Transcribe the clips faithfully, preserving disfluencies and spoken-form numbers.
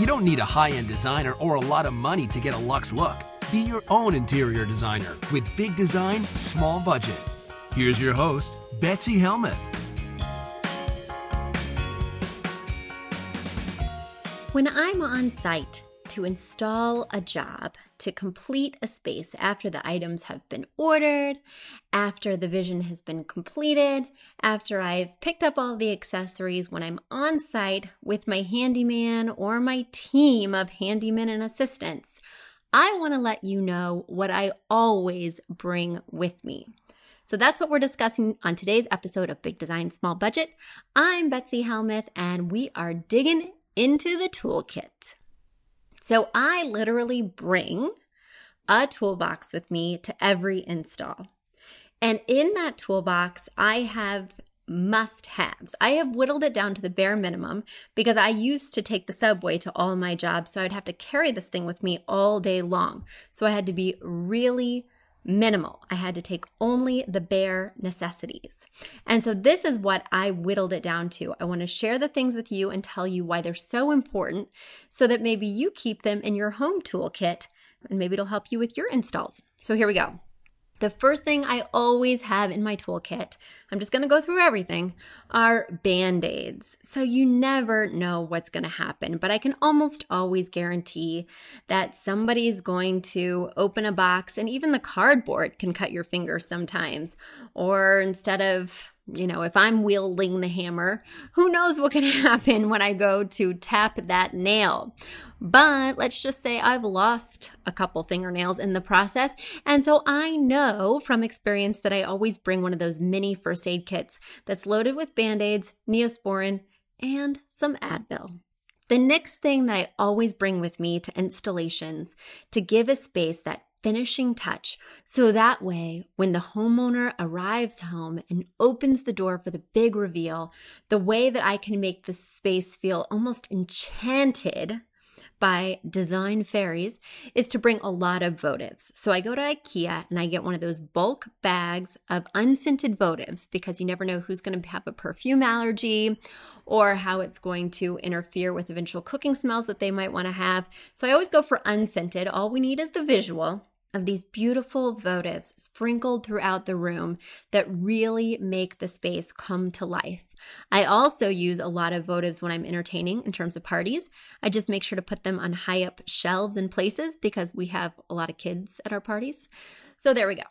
You don't need a high-end designer or a lot of money to get a luxe look. Be your own interior designer with Big Design Small Budget. Here's your host, Betsy Helmuth. When I'm on site to install a job, to complete a space after the items have been ordered, after the vision has been completed, after I've picked up all the accessories, when I'm on site with my handyman or my team of handymen and assistants, I want to let you know what I always bring with me. So that's what we're discussing on today's episode of Big Design Small Budget. I'm Betsy Helmuth, and we are digging into the toolkit. So I literally bring a toolbox with me to every install. And in that toolbox, I have must-haves. I have whittled it down to the bare minimum because I used to take the subway to all my jobs, so I'd have to carry this thing with me all day long. So I had to be really minimal. I had to take only the bare necessities. And so this is what I whittled it down to. I want to share the things with you and tell you why they're so important so that maybe you keep them in your home toolkit and maybe it'll help you with your installs. So here we go. The first thing I always have in my toolkit, I'm just going to go through everything, are Band-Aids. So you never know what's going to happen, but I can almost always guarantee that somebody's going to open a box, and even the cardboard can cut your fingers sometimes. Or instead of, you know, if I'm wielding the hammer, who knows what can happen when I go to tap that nail. But let's just say I've lost a couple fingernails in the process. And so I know from experience that I always bring one of those mini first aid kits that's loaded with Band-Aids, Neosporin, and some Advil. The next thing that I always bring with me to installations to give a space that finishing touch, so that way when the homeowner arrives home and opens the door for the big reveal, the way that I can make the space feel almost enchanted by design fairies is to bring a lot of votives. So I go to IKEA and I get one of those bulk bags of unscented votives because you never know who's going to have a perfume allergy or how it's going to interfere with eventual cooking smells that they might want to have. So I always go for unscented. All we need is the visual of these beautiful votives sprinkled throughout the room that really make the space come to life. I also use a lot of votives when I'm entertaining in terms of parties. I just make sure to put them on high up shelves and places because we have a lot of kids at our parties. So there we go.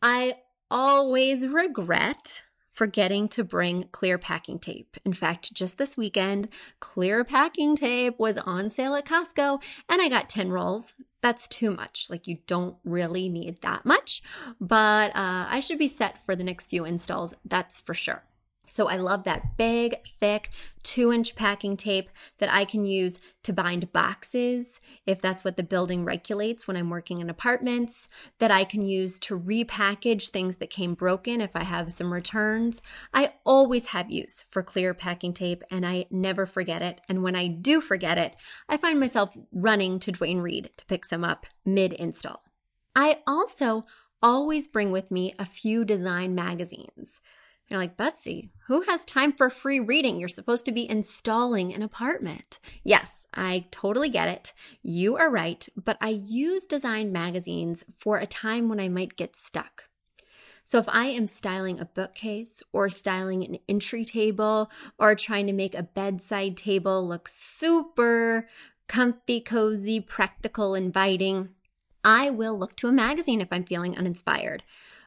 I always regret forgetting to bring clear packing tape. In fact, just this weekend, clear packing tape was on sale at Costco and I got ten rolls. That's too much. Like, you don't really need that much, but uh, I should be set for the next few installs. That's for sure. So I love that big, thick, two-inch packing tape that I can use to bind boxes, if that's what the building regulates when I'm working in apartments, that I can use to repackage things that came broken if I have some returns. I always have use for clear packing tape, and I never forget it. And when I do forget it, I find myself running to Duane Reade to pick some up mid-install. I also always bring with me a few design magazines. You're like, Betsy, who has time for free reading? You're supposed to be installing an apartment. Yes, I totally get it. You are right, but I use design magazines for a time when I might get stuck. So if I am styling a bookcase or styling an entry table or trying to make a bedside table look super comfy, cozy, practical, inviting, I will look to a magazine if I'm feeling uninspired.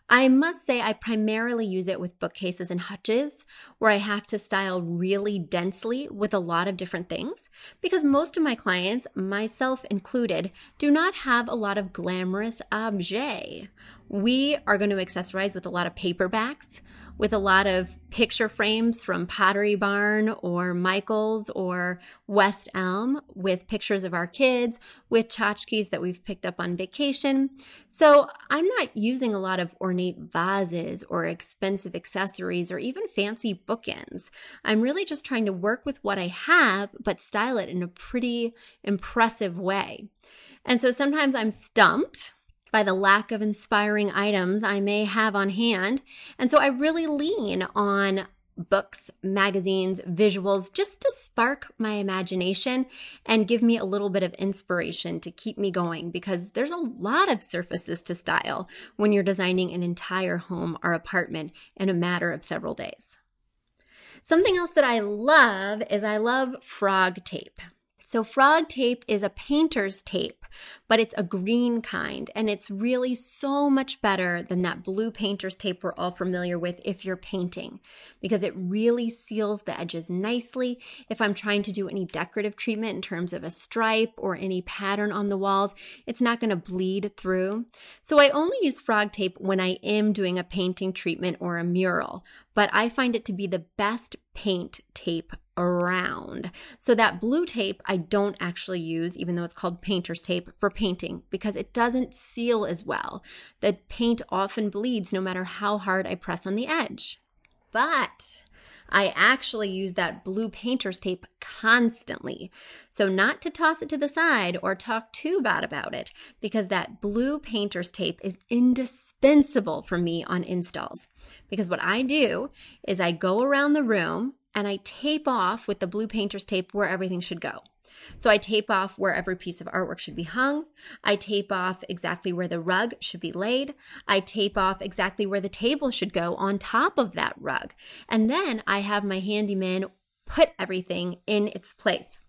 I must say I primarily use it with bookcases and hutches where I have to style really densely with a lot of different things because most of my clients, myself included, do not have a lot of glamorous objets. We are going to accessorize with a lot of paperbacks, with a lot of picture frames from Pottery Barn or Michaels or West Elm, with pictures of our kids, with tchotchkes that we've picked up on vacation. So I'm not using a lot of ornate vases or expensive accessories or even fancy bookends. I'm really just trying to work with what I have, but style it in a pretty impressive way. And so sometimes I'm stumped by the lack of inspiring items I may have on hand. And so I really lean on books, magazines, visuals, just to spark my imagination and give me a little bit of inspiration to keep me going, because there's a lot of surfaces to style when you're designing an entire home or apartment in a matter of several days. Something else that I love is I love frog tape. So frog tape is a painter's tape, but it's a green kind, and it's really so much better than that blue painter's tape we're all familiar with if you're painting, because it really seals the edges nicely. If I'm trying to do any decorative treatment in terms of a stripe or any pattern on the walls, it's not going to bleed through. So I only use frog tape when I am doing a painting treatment or a mural, but I find it to be the best paint tape around. So that blue tape I don't actually use, even though it's called painter's tape, for painting, because it doesn't seal as well. The paint often bleeds no matter how hard I press on the edge. But I actually use that blue painter's tape constantly. So not to toss it to the side or talk too bad about it, because that blue painter's tape is indispensable for me on installs. Because what I do is I go around the room and I tape off with the blue painter's tape where everything should go. So I tape off where every piece of artwork should be hung. I tape off exactly where the rug should be laid. I tape off exactly where the table should go on top of that rug. And then I have my handyman put everything in its place.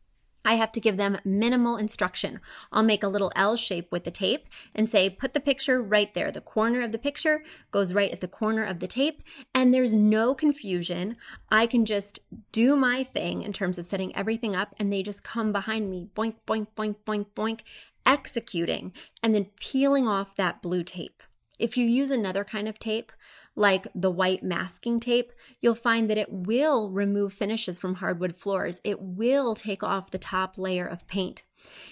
I have to give them minimal instruction. I'll make a little L shape with the tape and say, put the picture right there. The corner of the picture goes right at the corner of the tape, and there's no confusion. I can just do my thing in terms of setting everything up, and they just come behind me, boink, boink, boink, boink, boink, executing, and then peeling off that blue tape. If you use another kind of tape, like the white masking tape, you'll find that it will remove finishes from hardwood floors. It will take off the top layer of paint.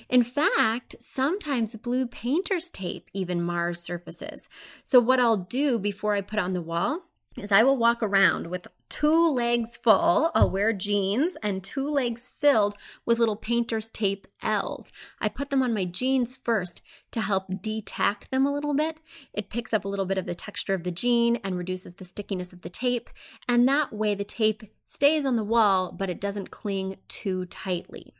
In fact, sometimes blue painter's tape even mars surfaces. So what I'll do before I put on the wall is I will walk around with two legs full. I'll wear jeans and two legs filled with little painter's tape L's. I put them on my jeans first to help detack them a little bit. It picks up a little bit of the texture of the jean and reduces the stickiness of the tape. And that way the tape stays on the wall, but it doesn't cling too tightly.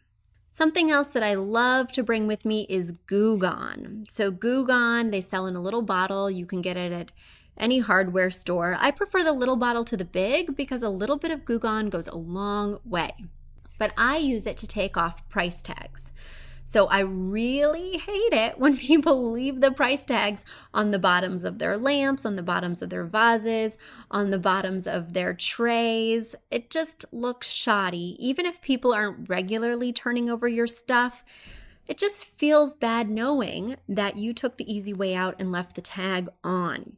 Something else that I love to bring with me is Goo Gone. So Goo Gone, they sell in a little bottle. You can get it at any hardware store. I prefer the little bottle to the big because a little bit of Goo Gone goes a long way. But I use it to take off price tags. So I really hate it when people leave the price tags on the bottoms of their lamps, on the bottoms of their vases, on the bottoms of their trays. It just looks shoddy. Even if people aren't regularly turning over your stuff, it just feels bad knowing that you took the easy way out and left the tag on.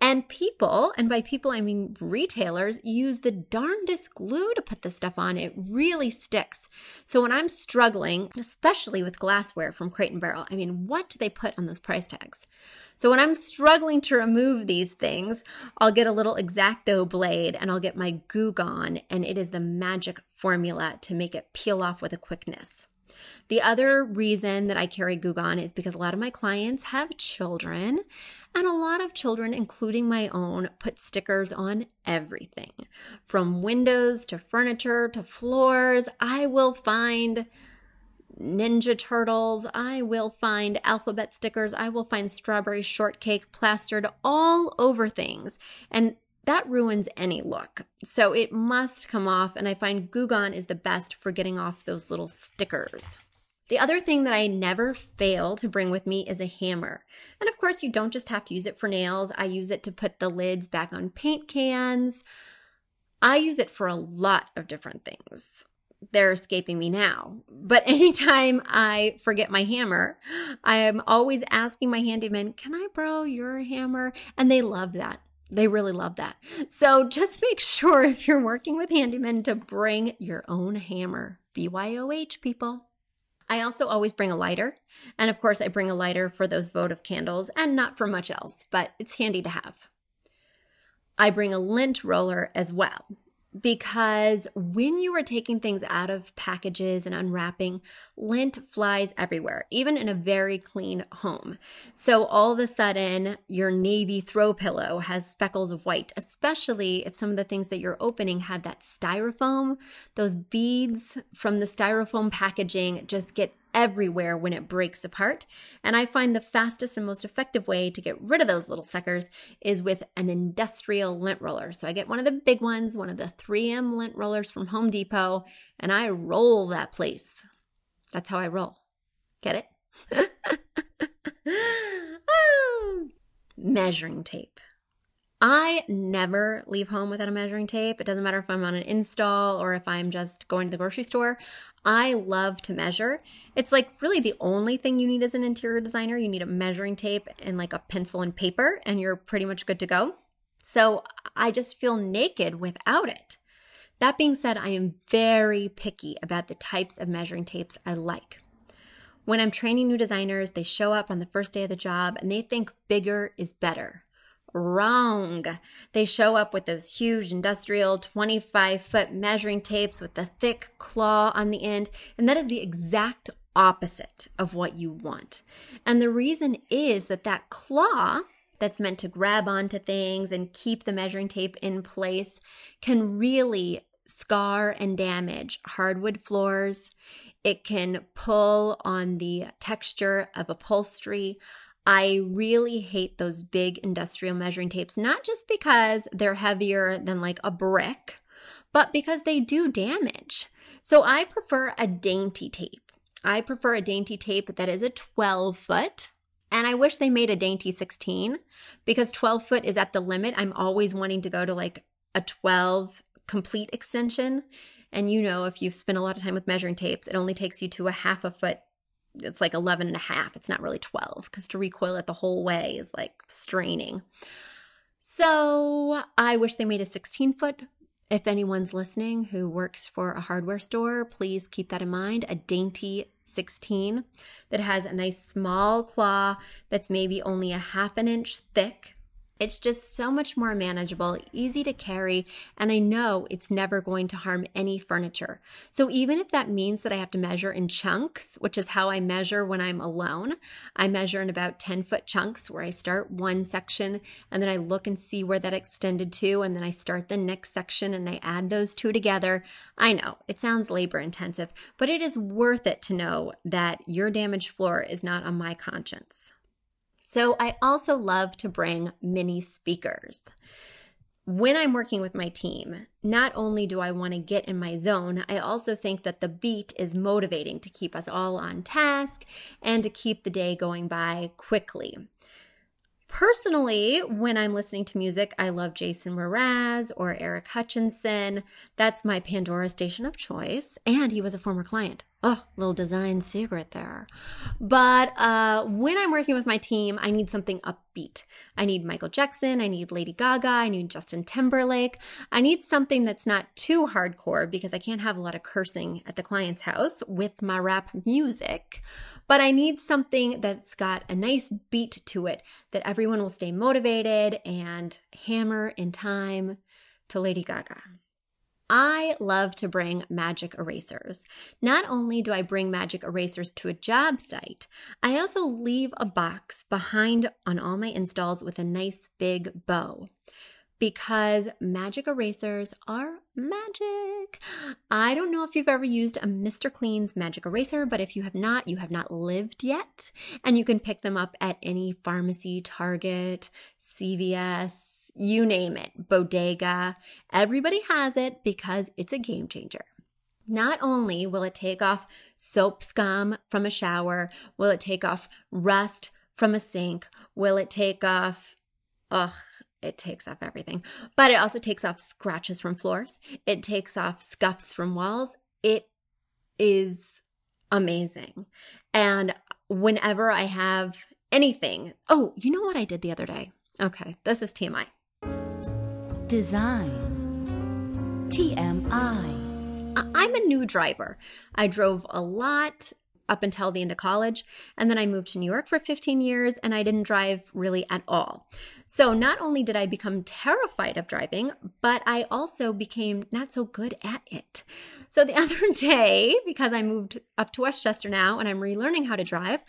And people, and by people I mean retailers, use the darndest glue to put this stuff on. It really sticks. So when I'm struggling, especially with glassware from Crate and Barrel, I mean, what do they put on those price tags? So when I'm struggling to remove these things, I'll get a little X-Acto blade and I'll get my Goo Gone, and it is the magic formula to make it peel off with a quickness. The other reason that I carry Goo Gone is because a lot of my clients have children, and a lot of children, including my own, put stickers on everything. From windows to furniture to floors, I will find Ninja Turtles, I will find alphabet stickers, I will find Strawberry Shortcake plastered all over things. And that ruins any look. So it must come off, and I find Goo Gone is the best for getting off those little stickers. The other thing that I never fail to bring with me is a hammer. And of course, you don't just have to use it for nails. I use it to put the lids back on paint cans. I use it for a lot of different things. They're escaping me now. But anytime I forget my hammer, I am always asking my handyman, can I borrow your hammer? And they love that. They really love that. So just make sure if you're working with handymen to bring your own hammer. B Y O H, people. I also always bring a lighter. And of course, I bring a lighter for those votive candles and not for much else, but it's handy to have. I bring a lint roller as well. because when you are taking things out of packages and unwrapping, lint flies everywhere, even in a very clean home. So all of a sudden, your navy throw pillow has speckles of white, especially if some of the things that you're opening have that styrofoam. Those beads from the styrofoam packaging just get everywhere when it breaks apart. And I find the fastest and most effective way to get rid of those little suckers is with an industrial lint roller. So I get one of the big ones, one of the three M lint rollers from Home Depot, and I roll that place. That's how I roll. Get it? Oh. Measuring tape. I never leave home without a measuring tape. It doesn't matter if I'm on an install or if I'm just going to the grocery store. I love to measure. It's like really the only thing you need as an interior designer. You need a measuring tape and like a pencil and paper, and you're pretty much good to go. So I just feel naked without it. That being said, I am very picky about the types of measuring tapes I like. When I'm training new designers, they show up on the first day of the job and they think bigger is better. Wrong. They show up with those huge industrial twenty-five foot measuring tapes with the thick claw on the end, and that is the exact opposite of what you want. And the reason is that that claw that's meant to grab onto things and keep the measuring tape in place can really scar and damage hardwood floors. It can pull on the texture of upholstery. I really hate those big industrial measuring tapes, not just because they're heavier than like a brick, but because they do damage. So I prefer a dainty tape. I prefer a dainty tape that is a twelve foot, and I wish they made a dainty sixteen, because twelve foot is at the limit. I'm always wanting to go to like a twelve complete extension. And you know, if you've spent a lot of time with measuring tapes, it only takes you to a half a foot. It's like eleven and a half. It's not really twelve, because to recoil it the whole way is like straining. So I wish they made a sixteen foot. If anyone's listening who works for a hardware store, please keep that in mind. A dainty sixteen that has a nice small claw that's maybe only a half an inch thick. It's just so much more manageable, easy to carry, and I know it's never going to harm any furniture. So even if that means that I have to measure in chunks, which is how I measure when I'm alone, I measure in about ten foot chunks where I start one section and then I look and see where that extended to, and then I start the next section and I add those two together. I know it sounds labor intensive, but it is worth it to know that your damaged floor is not on my conscience. So I also love to bring mini speakers. When I'm working with my team, not only do I want to get in my zone, I also think that the beat is motivating to keep us all on task and to keep the day going by quickly. Personally, when I'm listening to music, I love Jason Mraz or Eric Hutchinson. That's my Pandora station of choice, and he was a former client. Oh, little design secret there. But uh, when I'm working with my team, I need something upbeat. I need Michael Jackson. I need Lady Gaga. I need Justin Timberlake. I need something that's not too hardcore, because I can't have a lot of cursing at the client's house with my rap music. But I need something that's got a nice beat to it that everyone will stay motivated and hammer in time to Lady Gaga. I love to bring magic erasers. Not only do I bring magic erasers to a job site, I also leave a box behind on all my installs with a nice big bow, because magic erasers are magic. I don't know if you've ever used a Mister Clean's magic eraser, but if you have not, you have not lived yet. And you can pick them up at any pharmacy, Target, C V S, you name it, bodega. Everybody has it because it's a game changer. Not only will it take off soap scum from a shower, will it take off rust from a sink, will it take off, ugh, it takes off everything, but it also takes off scratches from floors. It takes off scuffs from walls. It is amazing. And whenever I have anything, oh, you know what I did the other day? Okay, this is T M I. Design. T M I. I'm a new driver. I drove a lot up until the end of college. And then I moved to New York for fifteen years and I didn't drive really at all. So not only did I become terrified of driving, but I also became not so good at it. So the other day, because I moved up to Westchester now and I'm relearning how to drive,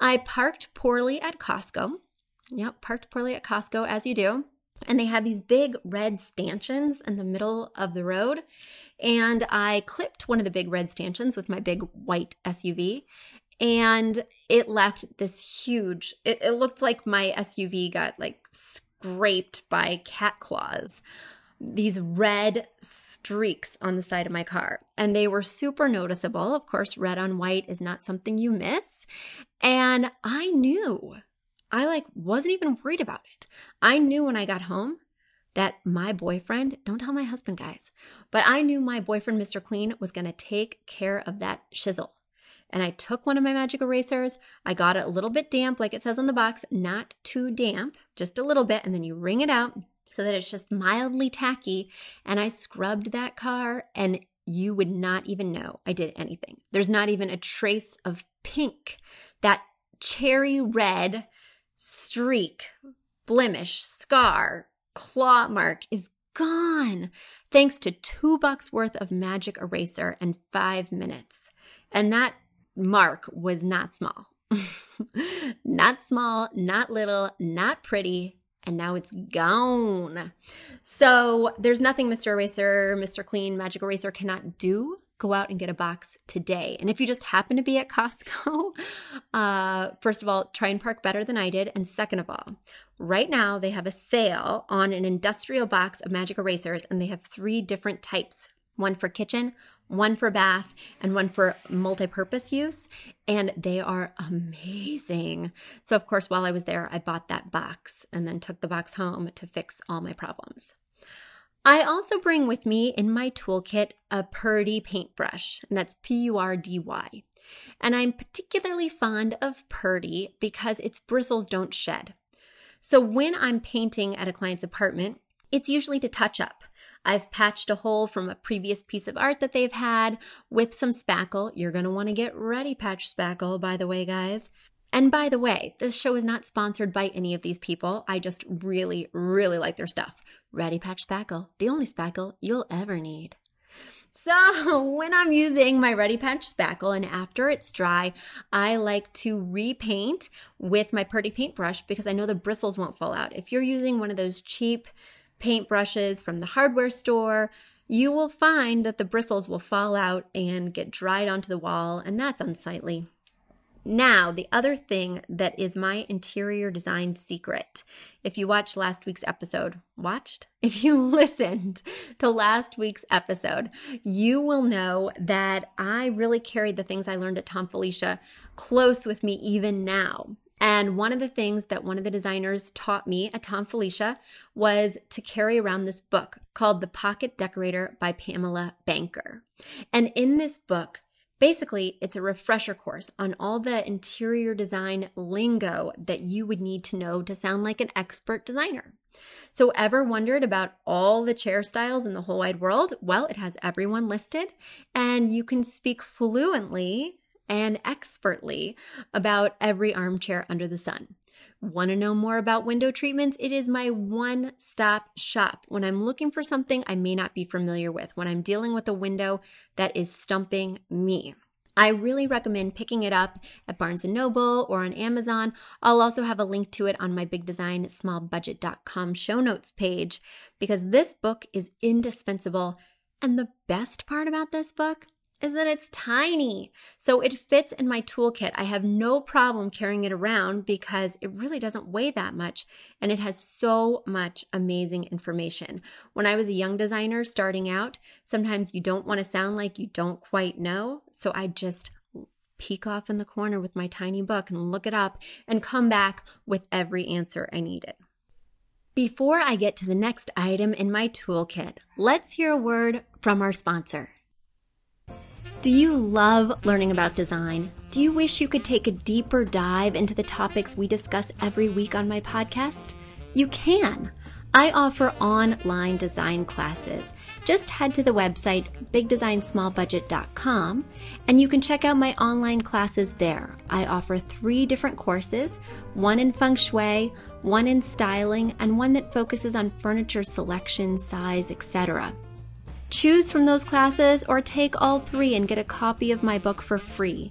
I parked poorly at Costco. Yep, parked poorly at Costco as you do. And they had these big red stanchions in the middle of the road. And I clipped one of the big red stanchions with my big white S U V, and it left this huge, it, it looked like my S U V got like scraped by cat claws, these red streaks on the side of my car. And they were super noticeable. Of course, red on white is not something you miss. And I knew, I like wasn't even worried about it. I knew when I got home that my boyfriend, don't tell my husband guys, but I knew my boyfriend, Mister Clean, was gonna take care of that shizzle. And I took one of my magic erasers, I got it a little bit damp, like it says on the box, not too damp, just a little bit, and then you wring it out so that it's just mildly tacky. And I scrubbed that car and you would not even know I did anything. There's not even a trace of pink, that cherry red streak, blemish, scar, claw mark is gone thanks to two bucks worth of magic eraser and five minutes. And that mark was not small. Not small, not little, not pretty, and now it's gone. So there's nothing Mister Eraser, Mister Clean, Magic Eraser cannot do. Go out and get a box today. And if you just happen to be at Costco, uh, first of all, try and park better than I did. And second of all, right now they have a sale on an industrial box of magic erasers, and they have three different types. One for kitchen, one for bath, and one for multi-purpose use. And they are amazing. So of course, while I was there, I bought that box and then took the box home to fix all my problems. I also bring with me in my toolkit a Purdy paintbrush, and that's P U R D Y. And I'm particularly fond of Purdy because its bristles don't shed. So when I'm painting at a client's apartment, it's usually to touch up. I've patched a hole from a previous piece of art that they've had with some spackle. You're going to want to get Ready Patch spackle, by the way, guys. And by the way, this show is not sponsored by any of these people. I just really, really like their stuff. Ready Patch spackle, the only spackle you'll ever need. So when I'm using my Ready Patch spackle and after it's dry, I like to repaint with my Purdy paintbrush because I know the bristles won't fall out. If you're using one of those cheap paintbrushes from the hardware store, you will find that the bristles will fall out and get dried onto the wall, and that's unsightly. Now, the other thing that is my interior design secret, if you watched last week's episode, watched? If you listened to last week's episode, you will know that I really carried the things I learned at Thom Filicia close with me even now. And one of the things that one of the designers taught me at Thom Filicia was to carry around this book called The Pocket Decorator by Pamela Banker. And in this book, basically, it's a refresher course on all the interior design lingo that you would need to know to sound like an expert designer. So ever wondered about all the chair styles in the whole wide world? Well, it has everyone listed, and you can speak fluently and expertly about every armchair under the sun. Want to know more about window treatments? It is my one-stop shop. When I'm looking for something I may not be familiar with, when I'm dealing with a window that is stumping me, I really recommend picking it up at Barnes and Noble or on Amazon. I'll also have a link to it on my big design small budget dot com show notes page because this book is indispensable. And the best part about this book is that it's tiny. So it fits in my toolkit. I have no problem carrying it around because it really doesn't weigh that much and it has so much amazing information. When I was a young designer starting out, sometimes you don't want to sound like you don't quite know. So I just peek off in the corner with my tiny book and look it up and come back with every answer I needed. Before I get to the next item in my toolkit, let's hear a word from our sponsor. Do you love learning about design? Do you wish you could take a deeper dive into the topics we discuss every week on my podcast? You can. I offer online design classes. Just head to the website big design small budget dot com and you can check out my online classes there. I offer three different courses, one in feng shui, one in styling, and one that focuses on furniture selection, size, et cetera. Choose from those classes or take all three and get a copy of my book for free.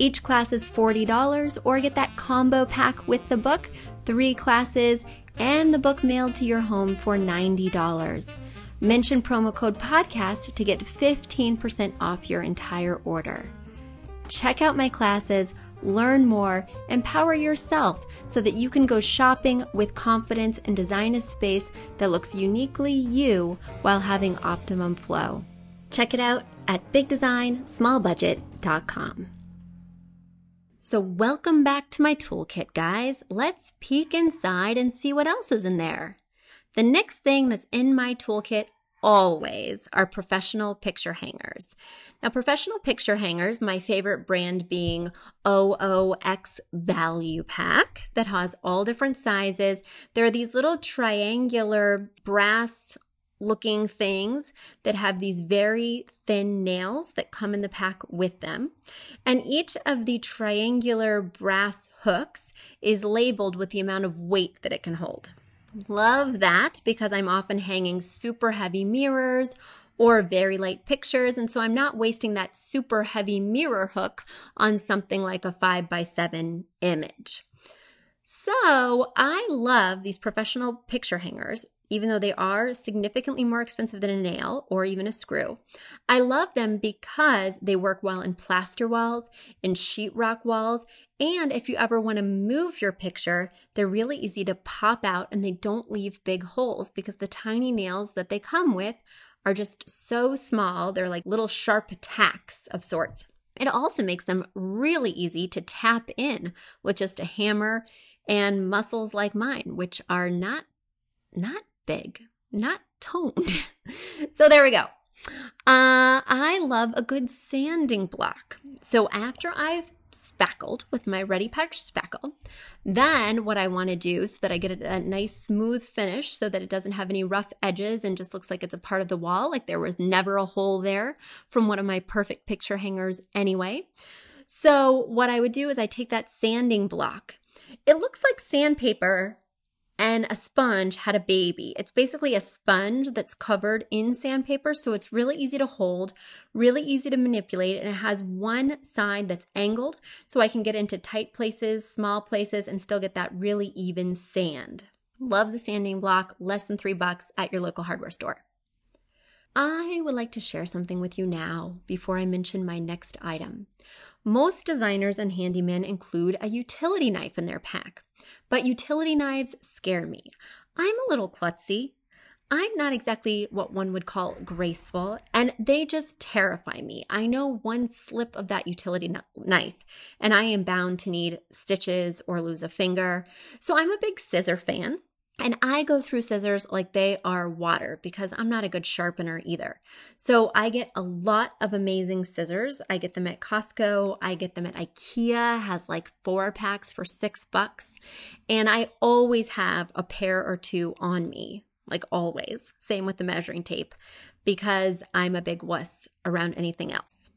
Each class is forty dollars, or get that combo pack with the book, three classes, and the book mailed to your home for ninety dollars. Mention promo code PODCAST to get fifteen percent off your entire order. Check out my classes, learn more, empower yourself so that you can go shopping with confidence and design a space that looks uniquely you while having optimum flow. Check it out at big design small budget dot com. So welcome back to my toolkit, guys. Let's peek inside and see what else is in there. The next thing that's in my toolkit always are professional picture hangers. Now, professional picture hangers, my favorite brand being O O X Value Pack, that has all different sizes. There are these little triangular brass looking things that have these very thin nails that come in the pack with them. And each of the triangular brass hooks is labeled with the amount of weight that it can hold. Love that, because I'm often hanging super heavy mirrors or very light pictures, and so I'm not wasting that super heavy mirror hook on something like a five by seven image. So I love these professional picture hangers. Even though they are significantly more expensive than a nail or even a screw, I love them because they work well in plaster walls, in sheetrock walls, and if you ever want to move your picture, they're really easy to pop out and they don't leave big holes because the tiny nails that they come with are just so small. They're like little sharp tacks of sorts. It also makes them really easy to tap in with just a hammer and muscles like mine, which are not not big, not toned. So there we go. Uh, I love a good sanding block. So after I've spackled with my Ready Patch spackle, then what I want to do so that I get a, a nice smooth finish so that it doesn't have any rough edges and just looks like it's a part of the wall, like there was never a hole there from one of my perfect picture hangers anyway. So what I would do is I take that sanding block. It looks like sandpaper and a sponge had a baby. It's basically a sponge that's covered in sandpaper, so it's really easy to hold, really easy to manipulate, and it has one side that's angled, so I can get into tight places, small places, and still get that really even sand. Love the sanding block, less than three bucks at your local hardware store. I would like to share something with you now before I mention my next item. Most designers and handymen include a utility knife in their pack, but utility knives scare me. I'm a little klutzy. I'm not exactly what one would call graceful, and they just terrify me. I know one slip of that utility knife, and I am bound to need stitches or lose a finger. So I'm a big scissor fan, and I go through scissors like they are water because I'm not a good sharpener either. So I get a lot of amazing scissors. I get them at Costco. I get them at IKEA. Has like four packs for six bucks. And I always have a pair or two on me, like always. Same with the measuring tape, because I'm a big wuss around anything else.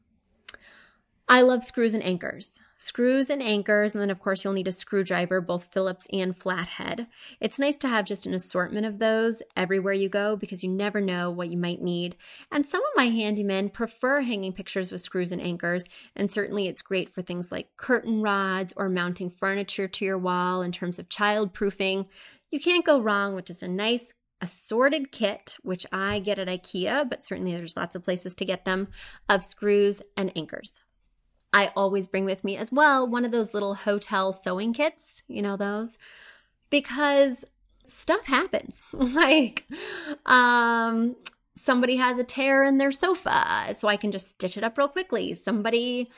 I love screws and anchors. Screws and anchors, and then of course you'll need a screwdriver, both Phillips and flathead. It's nice to have just an assortment of those everywhere you go because you never know what you might need. And some of my handymen prefer hanging pictures with screws and anchors, and certainly it's great for things like curtain rods or mounting furniture to your wall in terms of childproofing. You can't go wrong with just a nice assorted kit, which I get at IKEA, but certainly there's lots of places to get them, of screws and anchors. I always bring with me as well one of those little hotel sewing kits, you know those, because stuff happens. Like um, somebody has a tear in their sofa, so I can just stitch it up real quickly. Somebody,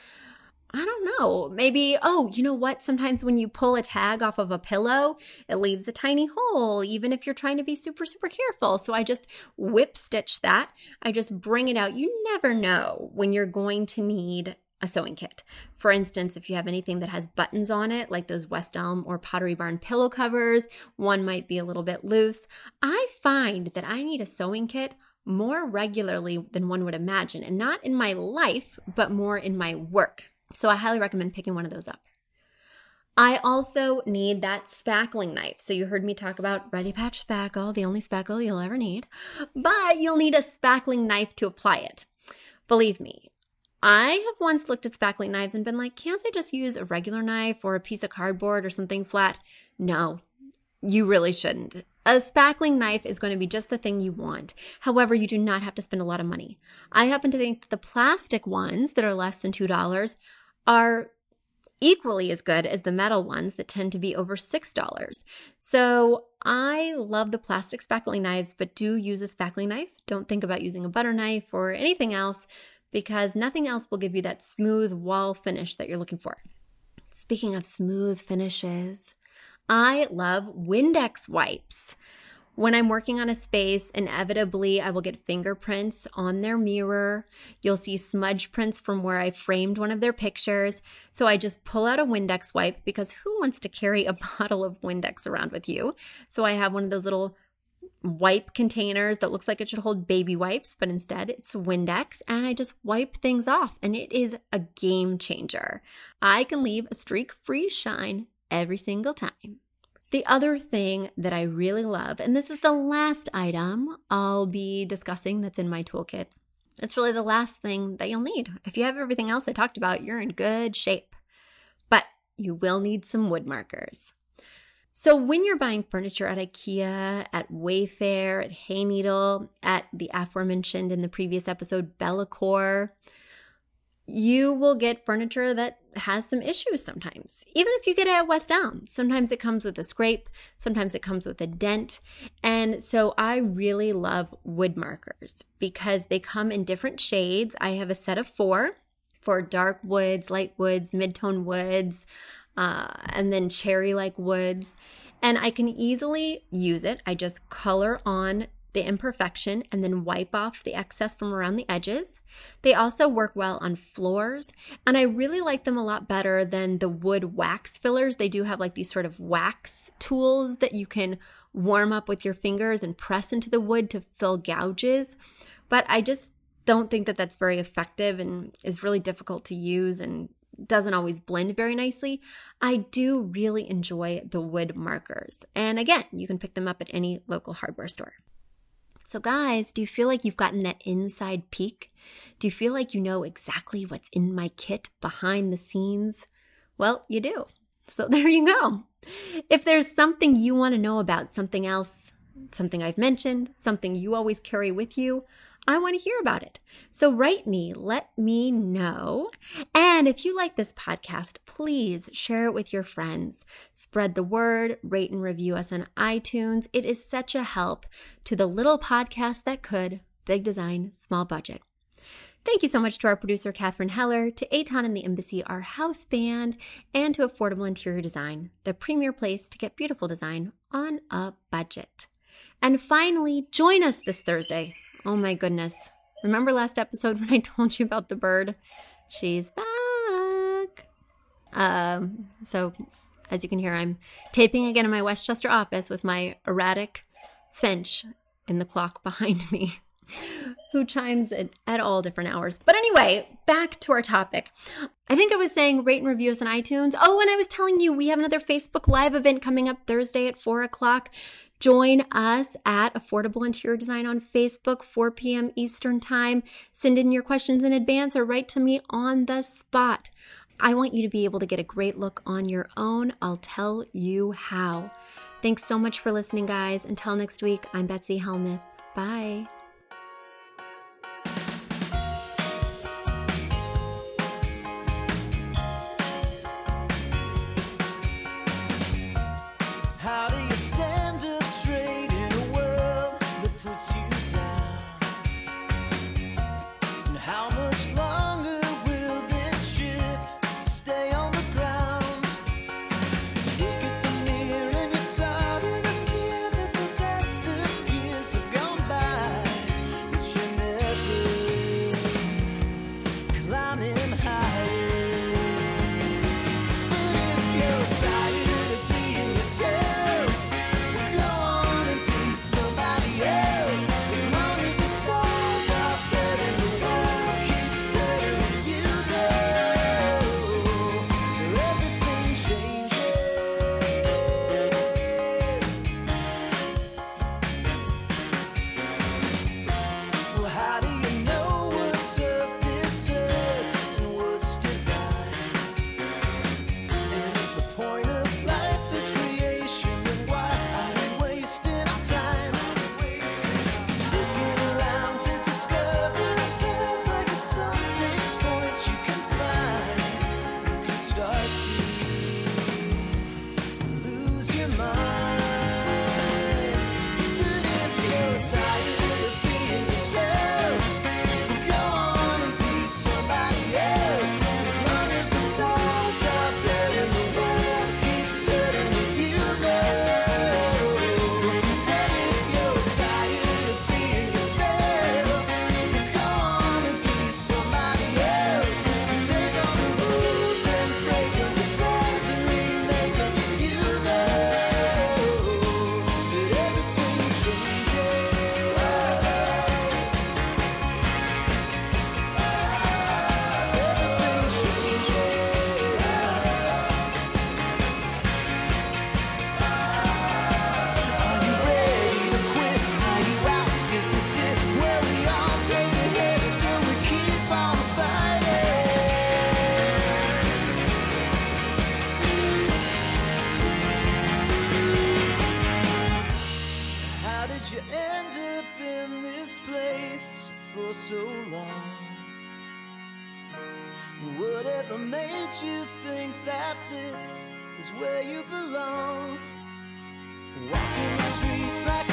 I don't know, maybe, oh, you know what? Sometimes when you pull a tag off of a pillow, it leaves a tiny hole, even if you're trying to be super, super careful. So I just whip stitch that. I just bring it out. You never know when you're going to need a sewing kit. For instance, if you have anything that has buttons on it, like those West Elm or Pottery Barn pillow covers, one might be a little bit loose. I find that I need a sewing kit more regularly than one would imagine, and not in my life, but more in my work. So I highly recommend picking one of those up. I also need that spackling knife. So you heard me talk about Ready Patch spackle, the only spackle you'll ever need, but you'll need a spackling knife to apply it. Believe me, I have once looked at spackling knives and been like, can't I just use a regular knife or a piece of cardboard or something flat? No, you really shouldn't. A spackling knife is going to be just the thing you want. However, you do not have to spend a lot of money. I happen to think that the plastic ones that are less than two dollars are equally as good as the metal ones that tend to be over six dollars. So I love the plastic spackling knives, but do use a spackling knife. Don't think about using a butter knife or anything else, because nothing else will give you that smooth wall finish that you're looking for. Speaking of smooth finishes, I love Windex wipes. When I'm working on a space, inevitably I will get fingerprints on their mirror. You'll see smudge prints from where I framed one of their pictures. So I just pull out a Windex wipe, because who wants to carry a bottle of Windex around with you? So I have one of those little wipe containers that looks like it should hold baby wipes, but instead it's Windex, and I just wipe things off, and it is a game changer. I can leave a streak-free shine every single time. The other thing that I really love, and this is the last item I'll be discussing that's in my toolkit, it's really the last thing that you'll need. If you have everything else I talked about, you're in good shape, but you will need some wood markers. So when you're buying furniture at IKEA, at Wayfair, at Hayneedle, at the aforementioned in the previous episode, Bellacore, you will get furniture that has some issues sometimes. Even if you get it at West Elm, sometimes it comes with a scrape, sometimes it comes with a dent. And so I really love wood markers because they come in different shades. I have a set of four for dark woods, light woods, mid-tone woods, Uh, and then cherry-like woods, and I can easily use it. I just color on the imperfection and then wipe off the excess from around the edges. They also work well on floors, and I really like them a lot better than the wood wax fillers. They do have like these sort of wax tools that you can warm up with your fingers and press into the wood to fill gouges, but I just don't think that that's very effective and is really difficult to use and doesn't always blend very nicely. I do really enjoy the wood markers. And again, you can pick them up at any local hardware store. So guys, do you feel like you've gotten that inside peek? Do you feel like you know exactly what's in my kit behind the scenes? Well, you do. So there you go. If there's something you want to know about, something else, something I've mentioned, something you always carry with you, I want to hear about it. So write me, let me know. And if you like this podcast, please share it with your friends. Spread the word, rate and review us on iTunes. It is such a help to the little podcast that could, Big Design, Small Budget. Thank you so much to our producer, Catherine Heller, to Aton and the Embassy, our house band, and to Affordable Interior Design, the premier place to get beautiful design on a budget. And finally, join us this Thursday. Oh my goodness. Remember last episode when I told you about the bird? She's back. Um, so as you can hear, I'm taping again in my Westchester office with my erratic finch in the clock behind me, who chimes at, at all different hours. But anyway, back to our topic. I think I was saying rate and review us on iTunes. Oh, and I was telling you we have another Facebook Live event coming up Thursday at four o'clock. Join us at Affordable Interior Design on Facebook, four p.m. Eastern Time. Send in your questions in advance or write to me on the spot. I want you to be able to get a great look on your own. I'll tell you how. Thanks so much for listening, guys. Until next week, I'm Betsy Helmuth. Bye. Bye. end up in this place for so long? Whatever made you think that this is where you belong? Walking the streets like